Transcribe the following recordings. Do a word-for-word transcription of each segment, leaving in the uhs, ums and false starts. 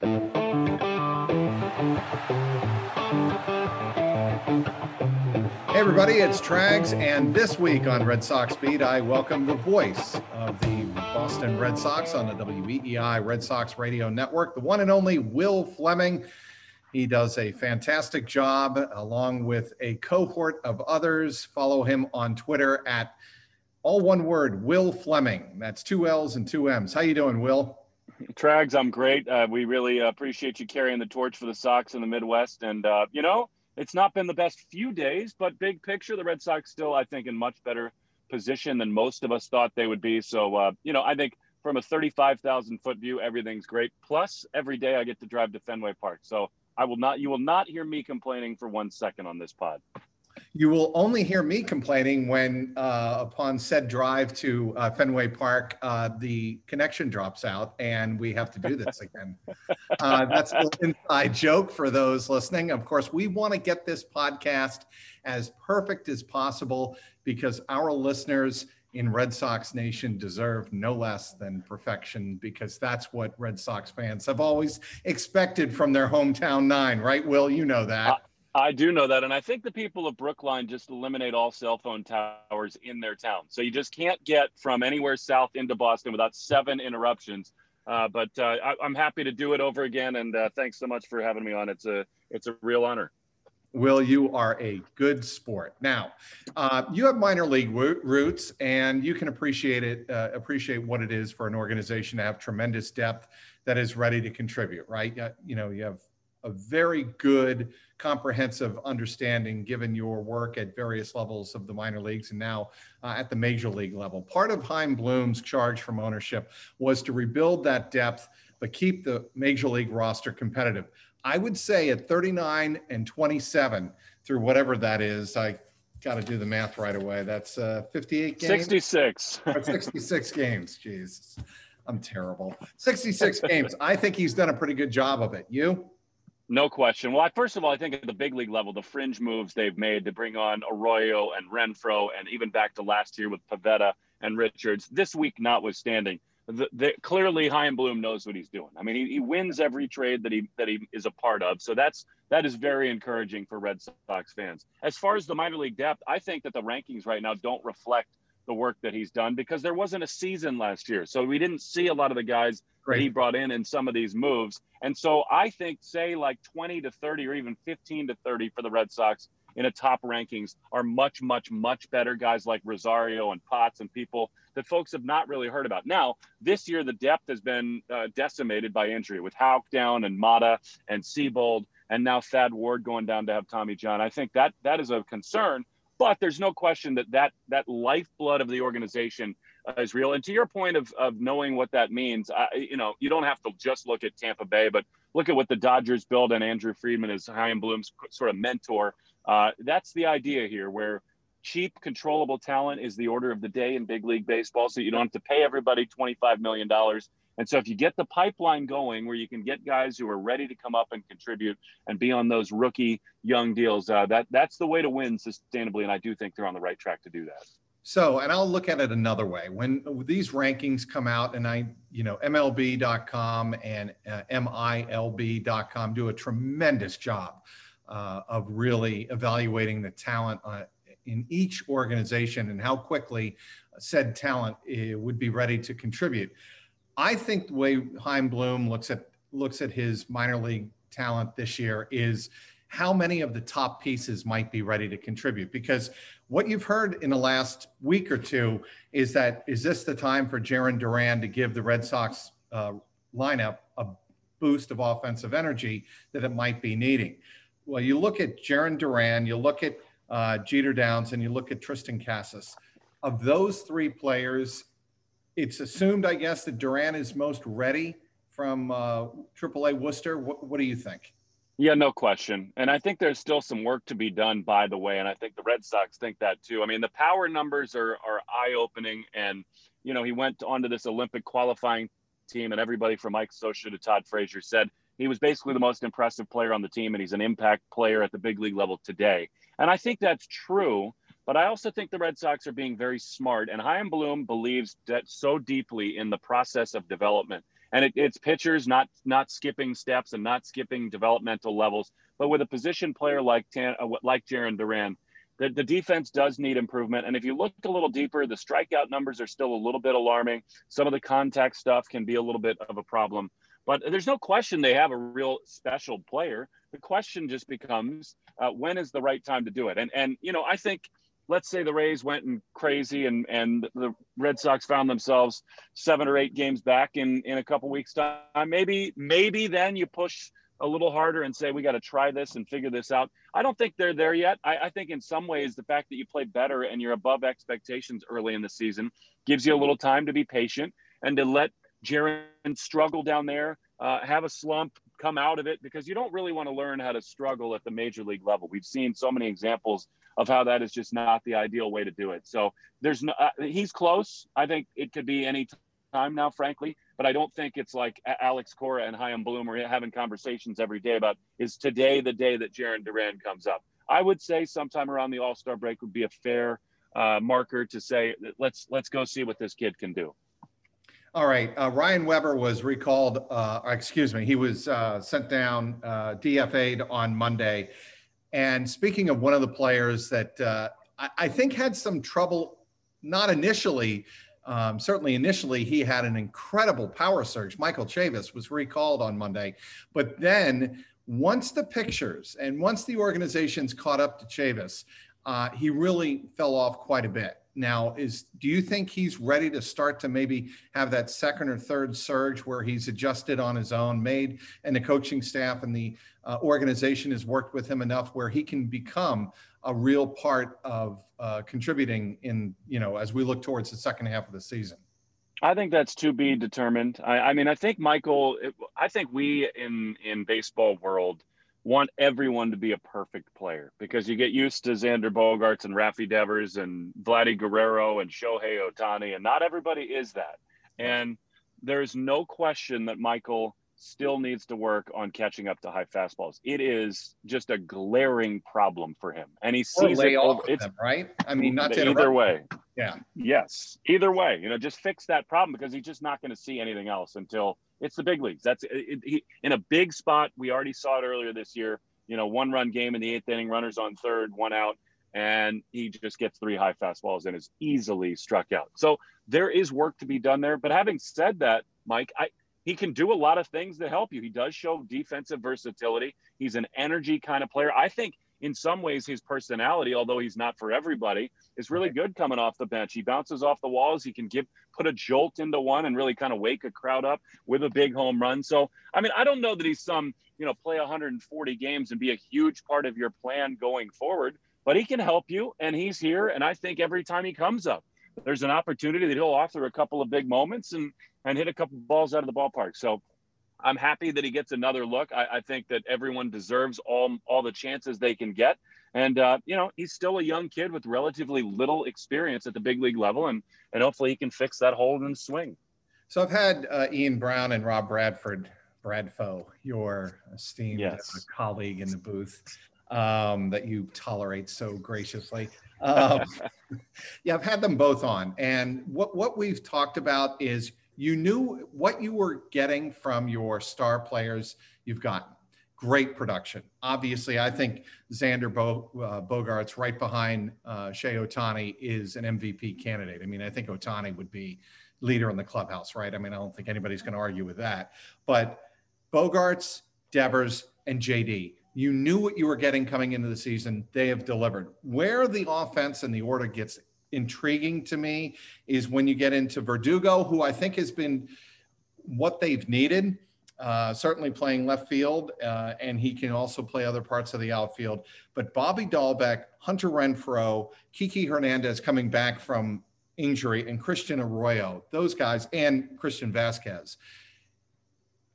Hey everybody, it's Trags, and this week on Red Sox Beat, I welcome the voice of the Boston Red Sox on the W E E I Red Sox Radio Network, the one and only Will Fleming. He does a fantastic job along with a cohort of others. Follow him on Twitter at all one word, Will Fleming. That's two L's and two M's. How you doing, Will? Trags, I'm great. Uh, we really appreciate you carrying the torch for the Sox in the Midwest. And, uh, you know, it's not been the best few days, but big picture, the Red Sox still, I think, in much better position than most of us thought they would be. So, uh, you know, I think from a thirty-five thousand foot view, everything's great. Plus, every day I get to drive to Fenway Park. So I will not, you will not hear me complaining for one second on this pod. You will only hear me complaining when, uh, upon said drive to uh, Fenway Park, uh, the connection drops out and we have to do this again. Uh, that's an inside joke for those listening. Of course, we want to get this podcast as perfect as possible because our listeners in Red Sox Nation deserve no less than perfection, because that's what Red Sox fans have always expected from their hometown nine, right, Will? You know that. Uh- I do know that. And I think the people of Brookline just eliminate all cell phone towers in their town. So you just can't get from anywhere south into Boston without seven interruptions. Uh, but uh, I, I'm happy to do it over again. And uh, thanks so much for having me on. It's a it's a real honor. Will, you are a good sport. Now, uh, you have minor league wo- roots, and you can appreciate it, uh, appreciate what it is for an organization to have tremendous depth that is ready to contribute, right? You know, you have a very good comprehensive understanding given your work at various levels of the minor leagues and now uh, at the major league level. Part of Chaim Bloom's charge from ownership was to rebuild that depth, but keep the major league roster competitive. I would say at thirty-nine and twenty-seven through whatever that is, I got to do the math right away. That's uh, fifty-eight games? sixty-six. Or sixty-six games, Jesus. I'm terrible. sixty-six games. I think he's done a pretty good job of it. You? No question. Well, I, first of all, I think at the big league level, the fringe moves they've made to bring on Arroyo and Renfroe, and even back to last year with Pivetta and Richards, this week notwithstanding, the, the, clearly Chaim Bloom knows what he's doing. I mean, he, he wins every trade that he that he is a part of. So that's that is very encouraging for Red Sox fans. As far as the minor league depth, I think that the rankings right now don't reflect the work that he's done because there wasn't a season last year. So we didn't see a lot of the guys that he brought in in some of these moves. And so I think, say, like twenty to thirty or even fifteen to thirty for the Red Sox in a top rankings are much, much, much better guys like Rosario and Potts and people that folks have not really heard about. Now, this year, the depth has been uh, decimated by injury with Houck down and Mata and Seabold and now Thad Ward going down to have Tommy John. I think that that is a concern, but there's no question that that, that lifeblood of the organization is real. And to your point of of knowing what that means, I, you know, you don't have to just look at Tampa Bay, but look at what the Dodgers built, and Andrew Friedman is Chaim Bloom's sort of mentor. Uh, that's the idea here, where cheap, controllable talent is the order of the day in big league baseball, so you don't have to pay everybody twenty-five million dollars. And so if you get the pipeline going where you can get guys who are ready to come up and contribute and be on those rookie young deals, uh, that that's the way to win sustainably, and I do think they're on the right track to do that. So, and I'll look at it another way. When these rankings come out, and I, you know, M L B dot com and uh, M I L B dot com do a tremendous job uh, of really evaluating the talent uh, in each organization and how quickly said talent uh, would be ready to contribute. I think the way Chaim Bloom looks at looks at his minor league talent this year is how many of the top pieces might be ready to contribute. Because what you've heard in the last week or two is that, is this the time for Jarren Duran to give the Red Sox uh, lineup a boost of offensive energy that it might be needing? Well, you look at Jarren Duran, you look at uh, Jeter Downs, and you look at Tristan Casas. Of those three players, it's assumed, I guess, that Duran is most ready from uh, triple A Worcester. What, what do you think? Yeah, no question. And I think there's still some work to be done, by the way. And I think the Red Sox think that too. I mean, the power numbers are, are eye-opening. And, you know, he went onto this Olympic qualifying team, and everybody from Mike Scioscia to Todd Frazier said he was basically the most impressive player on the team, and he's an impact player at the big league level today. And I think that's true. But I also think the Red Sox are being very smart. And Chaim Bloom believes that so deeply in the process of development. And it, it's pitchers not not skipping steps and not skipping developmental levels. But with a position player like Tan, uh, like Jarren Duran, the, the defense does need improvement. And if you look a little deeper, the strikeout numbers are still a little bit alarming. Some of the contact stuff can be a little bit of a problem. But there's no question they have a real special player. The question just becomes, uh, when is the right time to do it? And, and you know, I think, let's say the Rays went and crazy and, and the Red Sox found themselves seven or eight games back in, in a couple weeks time. Maybe, maybe then you push a little harder and say, we got to try this and figure this out. I don't think they're there yet. I, I think in some ways, the fact that you play better and you're above expectations early in the season gives you a little time to be patient and to let Jarren struggle down there, uh, have a slump, come out of it, because you don't really want to learn how to struggle at the major league level. We've seen so many examples of how that is just not the ideal way to do it. So there's no, uh, he's close. I think it could be any time now, frankly, but I don't think it's like Alex Cora and Chaim Bloom are having conversations every day about, is today the day that Jarren Duran comes up? I would say sometime around the All-Star break would be a fair uh, marker to say, let's let's go see what this kid can do. All right, uh, Ryan Weber was recalled, uh, excuse me, he was uh, sent down, uh, D F A'd on Monday. And speaking of one of the players that uh, I, I think had some trouble, not initially, um, certainly initially he had an incredible power surge. Michael Chavis was recalled on Monday. But then once the pictures and once the organizations caught up to Chavis, uh, he really fell off quite a bit. Now, is do you think he's ready to start to maybe have that second or third surge where he's adjusted on his own, made, and the coaching staff and the uh, organization has worked with him enough where he can become a real part of uh, contributing in, you know, as we look towards the second half of the season? I think that's to be determined. I, I mean, I think, Michael, it, I think we in, in baseball world want everyone to be a perfect player, because you get used to Xander Bogaerts and Rafi Devers and Vladdy Guerrero and Shohei Ohtani, and not everybody is that. And there's no question that Michael still needs to work on catching up to high fastballs. It is just a glaring problem for him. And he sees it over, it's, them, right? I mean, not to either way. Yeah. Yes. Either way, you know, just fix that problem, because he's just not going to see anything else until it's the big leagues. That's it, he, in a big spot. We already saw it earlier this year. You know, one run game in the eighth inning, runners on third, one out, and he just gets three high fastballs and is easily struck out. So there is work to be done there. But having said that, Mike, I, he can do a lot of things to help you. He does show defensive versatility. He's an energy kind of player. I think in some ways his personality, although he's not for everybody, is really good coming off the bench. He bounces off the walls. He can give put a jolt into one and really kind of wake a crowd up with a big home run. So, I mean, I don't know that he's some, you know, play one hundred forty games and be a huge part of your plan going forward, but he can help you, and he's here. And I think every time he comes up, there's an opportunity that he'll offer a couple of big moments and, and hit a couple of balls out of the ballpark. So I'm happy that he gets another look. I, I think that everyone deserves all, all the chances they can get. And, uh, you know, he's still a young kid with relatively little experience at the big league level. And, and hopefully he can fix that hold and swing. So I've had uh, Ian Brown and Rob Bradford, Bradfoe, your esteemed yes. colleague in the booth um, that you tolerate so graciously. Um, yeah, I've had them both on. And what, what we've talked about is, you knew what you were getting from your star players. You've gotten great production. Obviously, I think Xander Bo, uh, Bogaerts right behind uh, Shohei Ohtani is an M V P candidate. I mean, I think Ohtani would be leader in the clubhouse, right? I mean, I don't think anybody's going to argue with that. But Bogaerts Devers, and J D. You knew what you were getting coming into the season. They have delivered. Where the offense and the order gets intriguing to me is when you get into Verdugo, who I think has been what they've needed, uh, certainly playing left field, uh, and he can also play other parts of the outfield. But Bobby Dalbec, Hunter Renfroe, Kiké Hernández coming back from injury, and Christian Arroyo, those guys, and Christian Vázquez.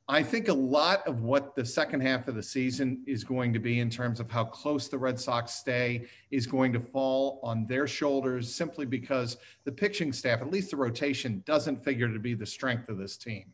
I think a lot of what the second half of the season is going to be in terms of how close the Red Sox stay is going to fall on their shoulders, simply because the pitching staff, at least the rotation, doesn't figure to be the strength of this team.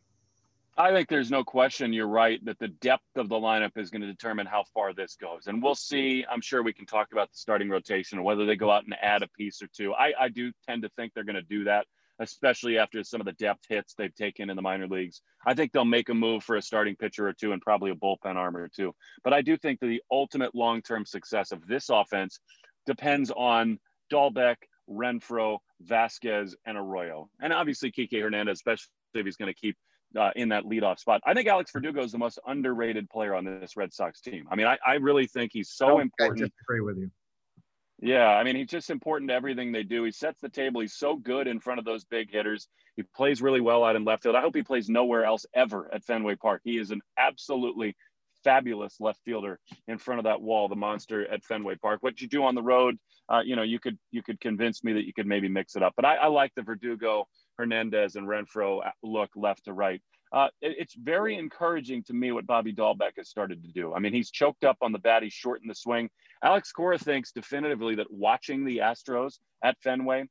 I think there's no question, you're right, that the depth of the lineup is going to determine how far this goes. And we'll see. I'm sure we can talk about the starting rotation and whether they go out and add a piece or two. I, I do tend to think they're going to do that, especially after some of the depth hits they've taken in the minor leagues. I think they'll make a move for a starting pitcher or two and probably a bullpen arm or two. But I do think that the ultimate long-term success of this offense depends on Dalbec, Renfroe, Vázquez, and Arroyo. And obviously Kiké Hernández, especially if he's going to keep uh, in that leadoff spot. I think Alex Verdugo is the most underrated player on this Red Sox team. I mean, I, I really think he's so I important. I just agree with you. Yeah, I mean, he's just important to everything they do. He sets the table. He's so good in front of those big hitters. He plays really well out in left field. I hope he plays nowhere else ever at Fenway Park. He is an absolutely fabulous left fielder in front of that wall, the monster at Fenway Park. What you do on the road, uh, you know, you could you could convince me that you could maybe mix it up. But I, I like the Verdugo, Hernández, and Renfroe look left to right. Uh, it, it's very encouraging to me what Bobby Dalbec has started to do. I mean, he's choked up on the bat. He's shortened the swing. Alex Cora thinks definitively that watching the Astros at Fenway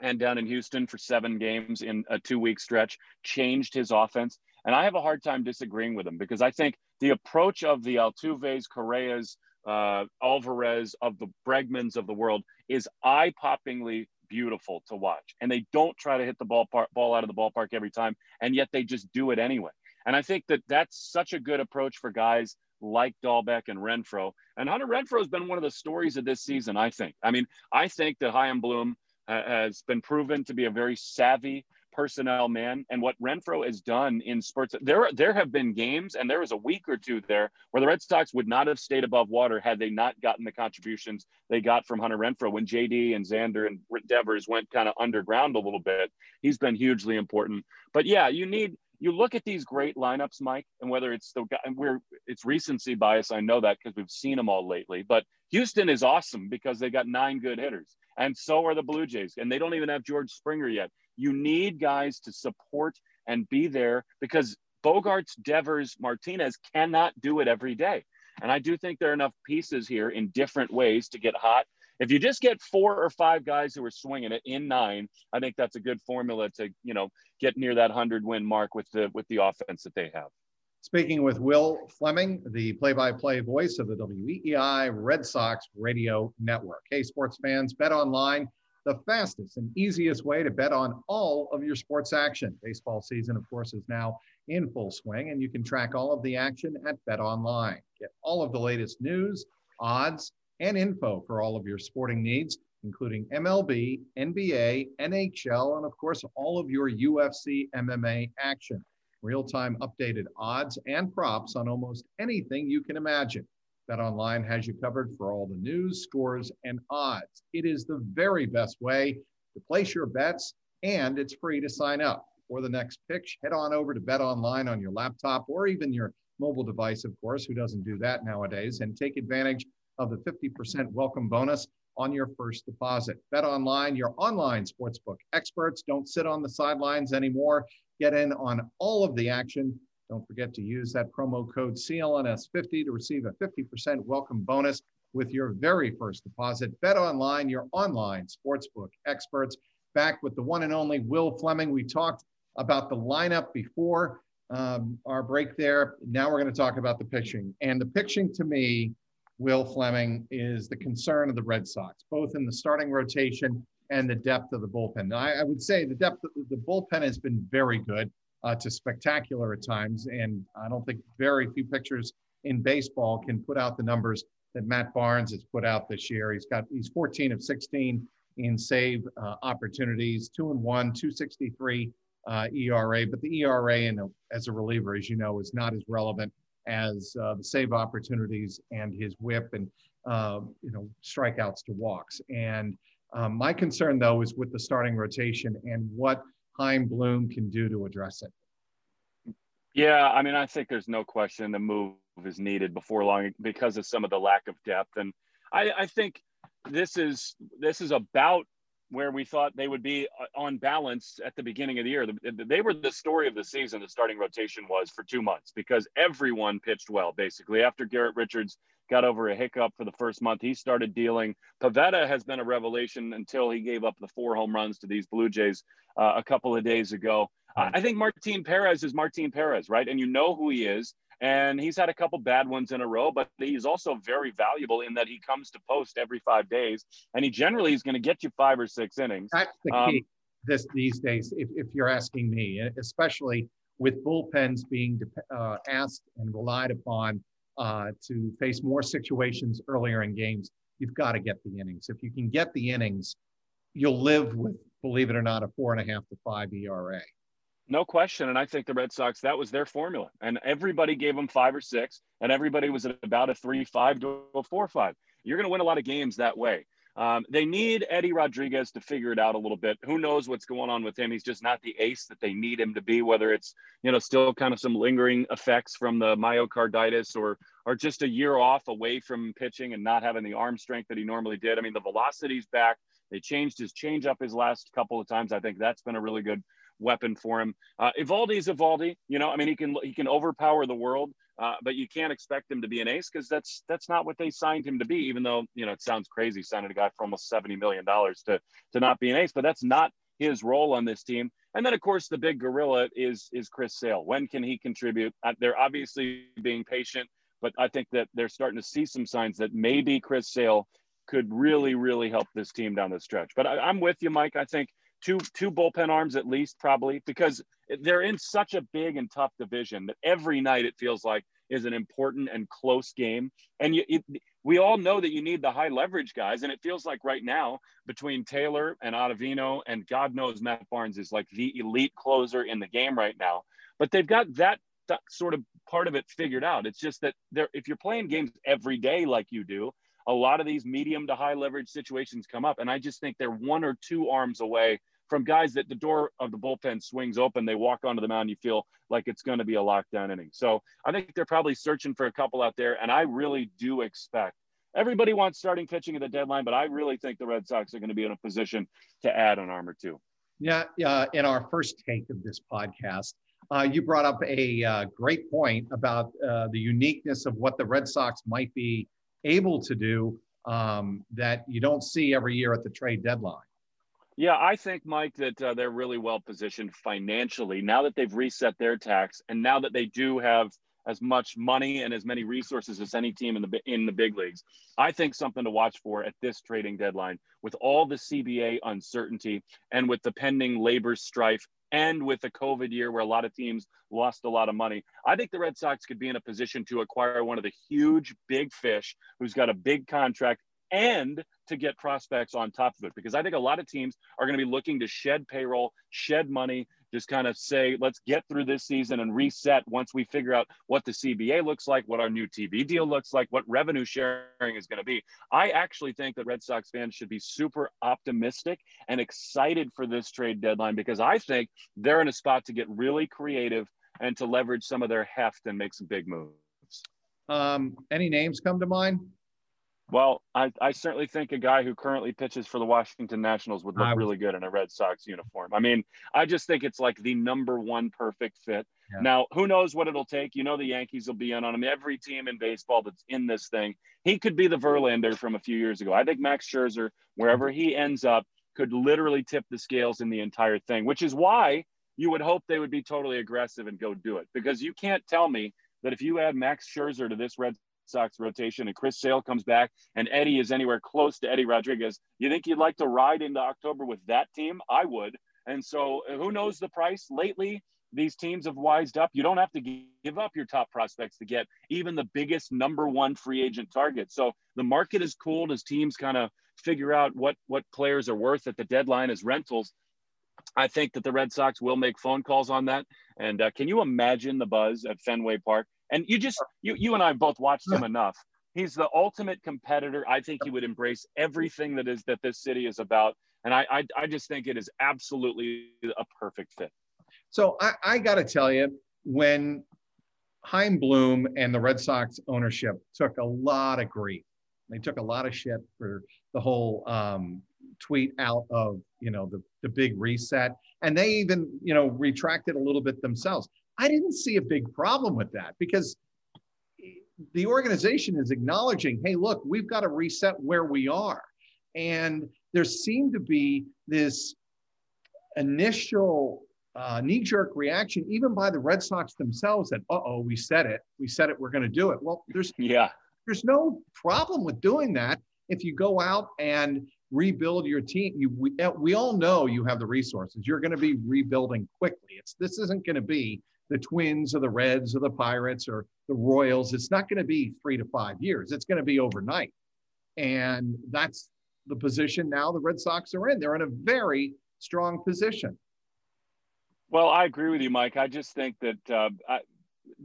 and down in Houston for seven games in a two-week stretch changed his offense. And I have a hard time disagreeing with him, because I think the approach of the Altuves, Correas, uh, Alvarez, of the Bregmans of the world is eye-poppingly beautiful to watch, and they don't try to hit the ball par- ball out of the ballpark every time, and yet they just do it anyway. And I think that that's such a good approach for guys like Dalbec and Renfroe. And Hunter Renfroe has been one of the stories of this season, I think. I mean, I think that Chaim Bloom uh, has been proven to be a very savvy personnel man, and what Renfroe has done in spurts, there there have been games, and there was a week or two there where the Red Sox would not have stayed above water had they not gotten the contributions they got from Hunter Renfroe. When J D and Xander and Devers went kind of underground a little bit, he's been hugely important. But yeah, you need you look at these great lineups, Mike, and whether it's the guy we're it's recency bias, I know that because we've seen them all lately, but Houston is awesome because they got nine good hitters, and so are the Blue Jays, and they don't even have George Springer yet. You need guys to support and be there, because Bogaerts, Devers, Martinez cannot do it every day. And I do think there are enough pieces here in different ways to get hot. If you just get four or five guys who are swinging it in nine, I think that's a good formula to, you know, get near that hundred-win mark with the with the offense that they have. Speaking with Will Fleming, the play-by-play voice of the W E E I Red Sox Radio Network. Hey, sports fans, bet online. The fastest and easiest way to bet on all of your sports action. Baseball season, of course, is now in full swing, and you can track all of the action at BetOnline. Get all of the latest news, odds, and info for all of your sporting needs, including M L B, N B A, N H L, and of course, all of your U F C M M A action. Real-time updated odds and props on almost anything you can imagine. BetOnline has you covered for all the news, scores, and odds. It is the very best way to place your bets, and it's free to sign up. Before the next pitch, head on over to BetOnline on your laptop or even your mobile device, of course, who doesn't do that nowadays, and take advantage of the fifty percent welcome bonus on your first deposit. BetOnline, your online sportsbook experts. Don't sit on the sidelines anymore. Get in on all of the action. Don't forget to use that promo code C L N S fifty to receive a fifty percent welcome bonus with your very first deposit. Bet online, your online sportsbook experts. Back with the one and only Will Fleming. We talked about the lineup before um, our break there. Now we're going to talk about the pitching. And the pitching, to me, Will Fleming, is the concern of the Red Sox, both in the starting rotation and the depth of the bullpen. Now, I, I would say the depth of the bullpen has been very good. Uh, to spectacular at times, and I don't think very few pitchers in baseball can put out the numbers that Matt Barnes has put out this year. He's got he's fourteen of sixteen in save uh, opportunities, two and one, two sixty-three uh, E R A. But the E R A, and as a reliever, as you know, is not as relevant as uh, the save opportunities and his whip and, uh, you know, strikeouts to walks. And um, my concern, though, is with the starting rotation and what Chaim Bloom can do to address it. Yeah, I mean, I think there's no question the move is needed before long because of some of the lack of depth. And I, I think this is this is about where we thought they would be on balance at the beginning of the year. They were the story of the season, the starting rotation was, for two months because everyone pitched well, basically. After Garrett Richards got over a hiccup for the first month, he started dealing. Pivetta has been a revelation until he gave up the four home runs to these Blue Jays uh, a couple of days ago. Uh, I think Martin Perez is Martin Perez, right? And you know who he is. And he's had a couple bad ones in a row, but he's also very valuable in that he comes to post every five days, and he generally is going to get you five or six innings. That's the um, key this, these days, if, if you're asking me, especially with bullpens being uh, asked and relied upon uh, to face more situations earlier in games, you've got to get the innings. If you can get the innings, you'll live with, believe it or not, a four and a half to five E R A. No question. And I think the Red Sox, that was their formula. And everybody gave them five or six, and everybody was at about a three five to a four five. You're going to win a lot of games that way. Um, they need Eddie Rodríguez to figure it out a little bit. Who knows what's going on with him? He's just not the ace that they need him to be, whether it's, you know, still kind of some lingering effects from the myocarditis or or just a year off away from pitching and not having the arm strength that he normally did. I mean, the velocity's back. They changed his changeup his last couple of times. I think that's been a really good weapon for him. Uh, Eovaldi's Eovaldi, you know, I mean, he can, he can overpower the world, uh, but you can't expect him to be an ace because that's, that's not what they signed him to be, even though, you know, it sounds crazy signing a guy for almost seventy million dollars to, to not be an ace, but that's not his role on this team. And then of course the big gorilla is, is Chris Sale. When can he contribute? Uh, they're obviously being patient, but I think that they're starting to see some signs that maybe Chris Sale could really, really help this team down the stretch. But I, I'm with you, Mike. I think Two, two bullpen arms at least, probably, because they're in such a big and tough division that every night it feels like is an important and close game. And you, it, we all know that you need the high leverage guys. And it feels like right now between Taylor and Ottavino and God knows Matt Barnes is like the elite closer in the game right now. But they've got that, that sort of part of it figured out. It's just that they're, if you're playing games every day like you do, a lot of these medium to high leverage situations come up. And I just think they're one or two arms away from guys that the door of the bullpen swings open, they walk onto the mound, you feel like it's going to be a lockdown inning. So I think they're probably searching for a couple out there. And I really do expect everybody wants starting pitching at the deadline, but I really think the Red Sox are going to be in a position to add an arm or two. Yeah. Uh, in our first take of this podcast, uh, you brought up a uh, great point about uh, the uniqueness of what the Red Sox might be able to do um, that you don't see every year at the trade deadline. Yeah, I think, Mike, that uh, they're really well positioned financially now that they've reset their tax and now that they do have as much money and as many resources as any team in the in the big leagues. I think something to watch for at this trading deadline with all the C B A uncertainty and with the pending labor strife and with the COVID year where a lot of teams lost a lot of money. I think the Red Sox could be in a position to acquire one of the huge big fish who's got a big contract and to get prospects on top of it, because I think a lot of teams are going to be looking to shed payroll, shed money, just kind of say, let's get through this season and reset once we figure out what the C B A looks like, what our new T V deal looks like, what revenue sharing is going to be. I actually think that Red Sox fans should be super optimistic and excited for this trade deadline, because I think they're in a spot to get really creative and to leverage some of their heft and make some big moves. Um, any names come to mind? Well, I, I certainly think a guy who currently pitches for the Washington Nationals would look really good in a Red Sox uniform. I mean, I just think it's like the number one perfect fit. Yeah. Now, who knows what it'll take? You know, the Yankees will be in on him. Every team in baseball that's in this thing, he could be the Verlander from a few years ago. I think Max Scherzer, wherever he ends up, could literally tip the scales in the entire thing, which is why you would hope they would be totally aggressive and go do it. Because you can't tell me that if you add Max Scherzer to this Red Sox Sox rotation and Chris Sale comes back and Eddie is anywhere close to Eddie Rodríguez, you think you'd like to ride into October with that team? I would. And so who knows the price? Lately, these teams have wised up. You don't have to give up your top prospects to get even the biggest number one free agent target. So the market is cooled as teams kind of figure out what, what players are worth at the deadline as rentals. I think that the Red Sox will make phone calls on that. And uh, can you imagine the buzz at Fenway Park And you just, you, you and I both watched him enough. He's the ultimate competitor. I think he would embrace everything that is, that this city is about. And I, I, I just think it is absolutely a perfect fit. So I, I got to tell you, when Chaim Bloom and the Red Sox ownership took a lot of grief, they took a lot of shit for the whole um, tweet out of, you know, the, the big reset. And they even, you know, retracted a little bit themselves. I didn't see a big problem with that because the organization is acknowledging, hey, look, we've got to reset where we are. And there seemed to be this initial uh, knee-jerk reaction, even by the Red Sox themselves, that, uh-oh, we said it. We said it. We're going to do it. Well, there's yeah. There's no problem with doing that if you go out and rebuild your team. You, we, we all know you have the resources. You're going to be rebuilding quickly. It's, this isn't going to be the Twins or the Reds or the Pirates or the Royals. It's not going to be three to five years. It's going to be overnight. And that's the position now the Red Sox are in. They're in a very strong position. Well, I agree with you, Mike. I just think that uh, I,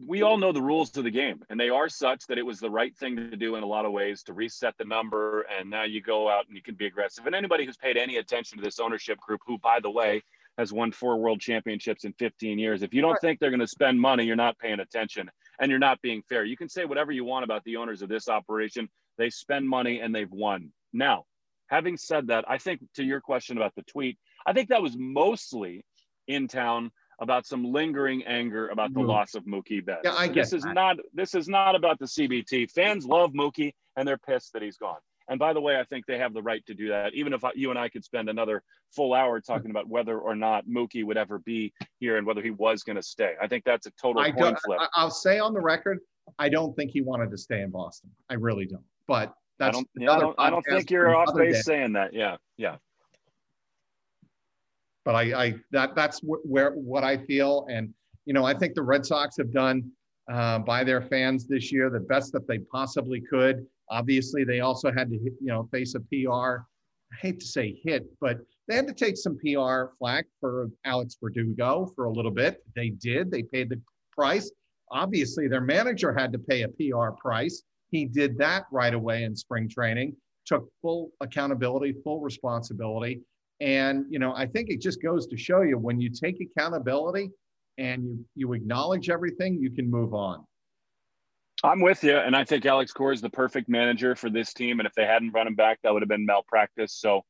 we all know the rules of the game, and they are such that it was the right thing to do in a lot of ways to reset the number. And now you go out and you can be aggressive. And anybody who's paid any attention to this ownership group, who, by the way, has won four world championships in fifteen years. If you don't think they're going to spend money, you're not paying attention and you're not being fair. You can say whatever you want about the owners of this operation. They spend money and they've won. Now, having said that, I think to your question about the tweet, I think that was mostly in town about some lingering anger about the loss of Mookie Betts. Yeah, I guess this is not this is not about the C B T. Fans love Mookie, and they're pissed that he's gone. And by the way, I think they have the right to do that, even if I, you and I could spend another full hour talking about whether or not Mookie would ever be here and whether he was going to stay. I think that's a total I coin flip. I'll say on the record, I don't think he wanted to stay in Boston. I really don't. But that's I don't, yeah, I don't, I don't think you're off base day. saying that. Yeah, yeah. But I, I that that's wh- where what I feel, and you know, I think the Red Sox have done uh, by their fans this year the best that they possibly could. Obviously, they also had to you know face a P R. I hate to say hit, but they had to take some P R flack for Alex Verdugo for a little bit. They did. They paid the price. Obviously, their manager had to pay a P R price. He did that right away in spring training. Took full accountability, full responsibility. And, you know, I think it just goes to show you when you take accountability and you, you acknowledge everything, you can move on. I'm with you. And I think Alex Cora is the perfect manager for this team. And if they hadn't run him back, that would have been malpractice. So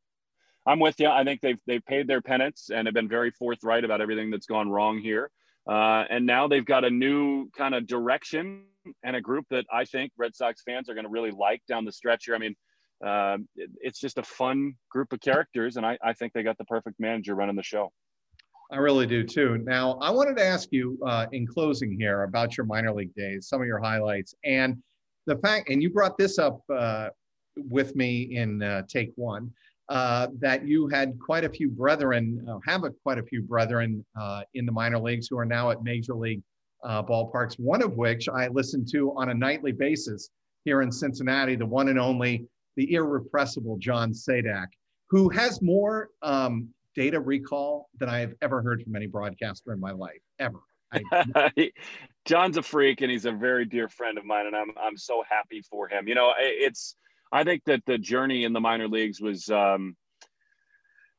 I'm with you. I think they've, they've paid their penance and have been very forthright about everything that's gone wrong here. Uh, and now they've got a new kind of direction and a group that I think Red Sox fans are going to really like down the stretch here. I mean, Uh, it, it's just a fun group of characters, and I, I think they got the perfect manager running the show. I really do, too. Now, I wanted to ask you uh, in closing here about your minor league days, some of your highlights, and the fact, and you brought this up uh, with me in uh, take one, uh, that you had quite a few brethren, uh, have a, quite a few brethren uh, in the minor leagues who are now at major league uh, ballparks, one of which I listen to on a nightly basis here in Cincinnati, the one and only the irrepressible John Sadak, who has more um, data recall than I have ever heard from any broadcaster in my life, ever. I, John's a freak, and he's a very dear friend of mine, and I'm I'm so happy for him. You know, it's I think that the journey in the minor leagues was um,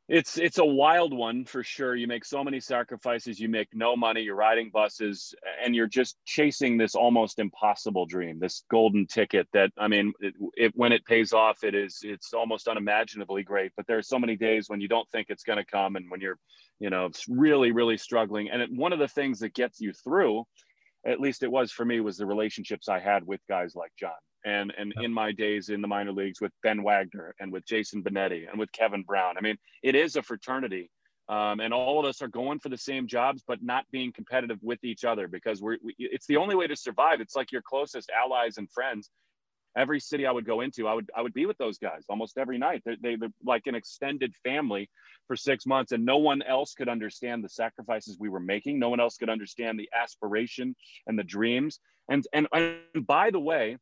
it's it's a wild one for sure. You make so many sacrifices, you make no money, you're riding buses, and you're just chasing this almost impossible dream, this golden ticket that, I mean, it, it, when it pays off, it is, it's almost unimaginably great. But there are so many days when you don't think it's going to come and when you're, you know, it's really, really struggling. And it, one of the things that gets you through, at least it was for me, was the relationships I had with guys like John. And and in my days in the minor leagues with Ben Wagner and with Jason Benetti and with Kevin Brown. I mean, it is a fraternity. Um, and all of us are going for the same jobs, but not being competitive with each other because we're, we, it's the only way to survive. It's like your closest allies and friends. Every city I would go into, I would I would be with those guys almost every night. They, they, they're like an extended family for six months, and no one else could understand the sacrifices we were making. No one else could understand the aspiration and the dreams. And and, and by the way,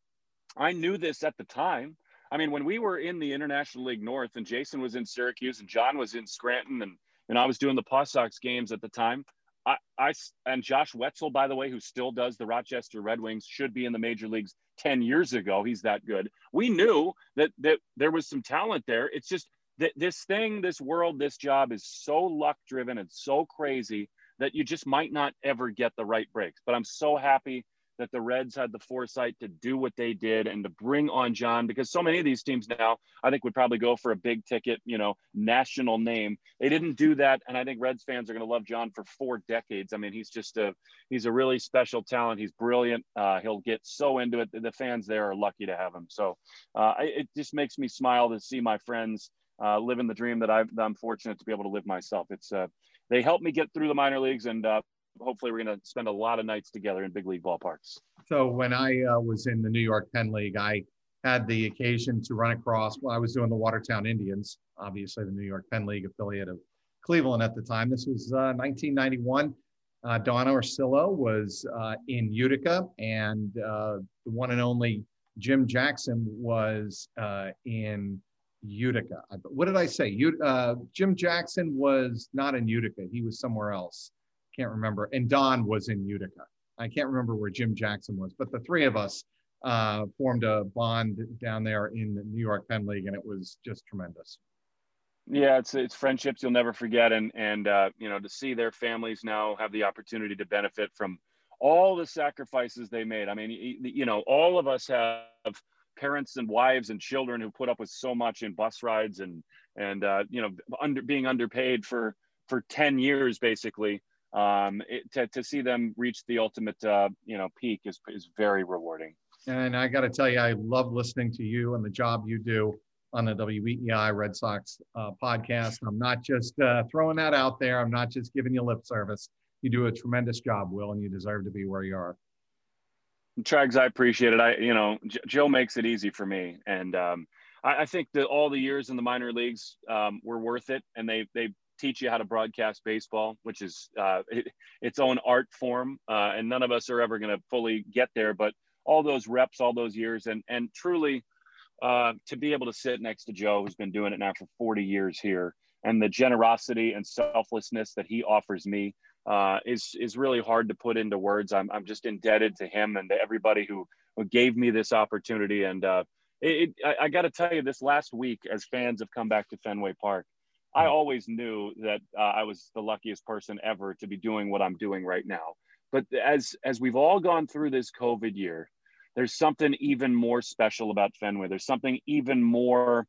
I knew this at the time. I mean, when we were in the International League North and Jason was in Syracuse and John was in Scranton and, and I was doing the Paw Sox games at the time, I, I and Josh Wetzel, by the way, who still does the Rochester Red Wings, should be in the major leagues ten years ago. He's that good. We knew that, that there was some talent there. It's just that this thing, this world, this job is so luck driven and so crazy that you just might not ever get the right breaks. But I'm so happy that the Reds had the foresight to do what they did and to bring on John, because so many of these teams now, I think, would probably go for a big ticket, you know, national name. They didn't do that. And I think Reds fans are going to love John for four decades. I mean, he's just a, he's a really special talent. He's brilliant. Uh, he'll get so into it. The fans there are lucky to have him. So uh, it just makes me smile to see my friends uh, living the dream that, I've, that I'm fortunate to be able to live myself. It's uh, they helped me get through the minor leagues, and uh, hopefully we're going to spend a lot of nights together in big league ballparks. So when I uh, was in the New York Penn League, I had the occasion to run across, well, I was doing the Watertown Indians, obviously the New York Penn League affiliate of Cleveland at the time. This was uh, nineteen ninety-one. Uh, Don Orsillo was uh, in Utica, and uh, the one and only Jim Jackson was uh, in Utica. What did I say? U- uh, Jim Jackson was not in Utica. He was somewhere else. Can't remember. And Don was in Utica. I can't remember where Jim Jackson was, but the three of us uh, formed a bond down there in the New York Penn League, and it was just tremendous. Yeah, it's it's friendships you'll never forget, and and uh, you know, to see their families now have the opportunity to benefit from all the sacrifices they made. I mean, you know, all of us have parents and wives and children who put up with so much in bus rides and and uh, you know, under being underpaid for for ten years basically. Um, it, to, to see them reach the ultimate, uh, you know, peak is, is very rewarding. And I got to tell you, I love listening to you and the job you do on the W E E I Red Sox uh, podcast. I'm not just uh, throwing that out there. I'm not just giving you lip service. You do a tremendous job, Will, and you deserve to be where you are. Trags, I appreciate it. I, you know, J- Joe makes it easy for me. And um, I, I think that all the years in the minor leagues um, were worth it. And they, they, teach you how to broadcast baseball, which is uh, it, its own art form. Uh, and none of us are ever going to fully get there, but all those reps, all those years, and, and truly uh, to be able to sit next to Joe, who's been doing it now for forty years here, and the generosity and selflessness that he offers me uh, is, is really hard to put into words. I'm, I'm just indebted to him and to everybody who, who gave me this opportunity. And uh, it, it, I, I got to tell you, this last week, as fans have come back to Fenway Park, I always knew that uh, I was the luckiest person ever to be doing what I'm doing right now. But as as we've all gone through this COVID year, there's something even more special about Fenway. There's something even more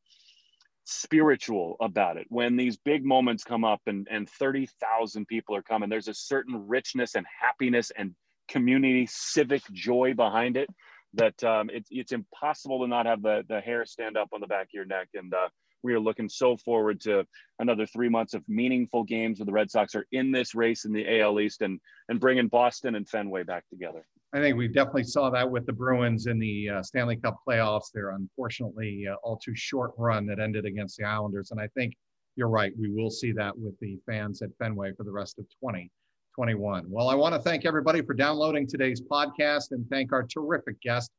spiritual about it. When these big moments come up and, and thirty thousand people are coming, there's a certain richness and happiness and community civic joy behind it that um, it, it's impossible to not have the, the hair stand up on the back of your neck. And uh, we are looking so forward to another three months of meaningful games where the Red Sox are in this race in the A L East and, and bringing Boston and Fenway back together. I think we definitely saw that with the Bruins in the uh, Stanley Cup playoffs. They're unfortunately uh, all too short run that ended against the Islanders. And I think you're right. We will see that with the fans at Fenway for the rest of twenty twenty-one. Well, I want to thank everybody for downloading today's podcast and thank our terrific guest,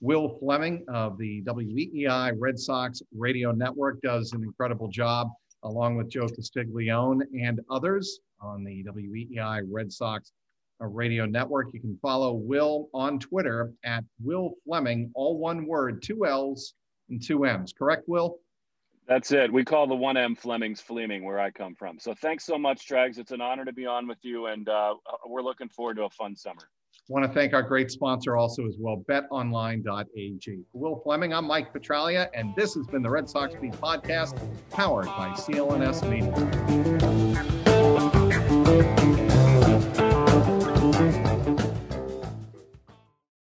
Will Fleming of the W E E I Red Sox Radio Network. Does an incredible job along with Joe Castiglione and others on the W E E I Red Sox Radio Network. You can follow Will on Twitter at Will Fleming, all one word, two L's and two M's. Correct, Will? That's it. We call the one M Fleming's Fleming where I come from. So thanks so much, Trags. It's an honor to be on with you, and uh, we're looking forward to a fun summer. I want to thank our great sponsor also as well, bet online dot a g. For Will Fleming, I'm Mike Petralia, and this has been the Red Sox Beat Podcast, powered by C L N S Media.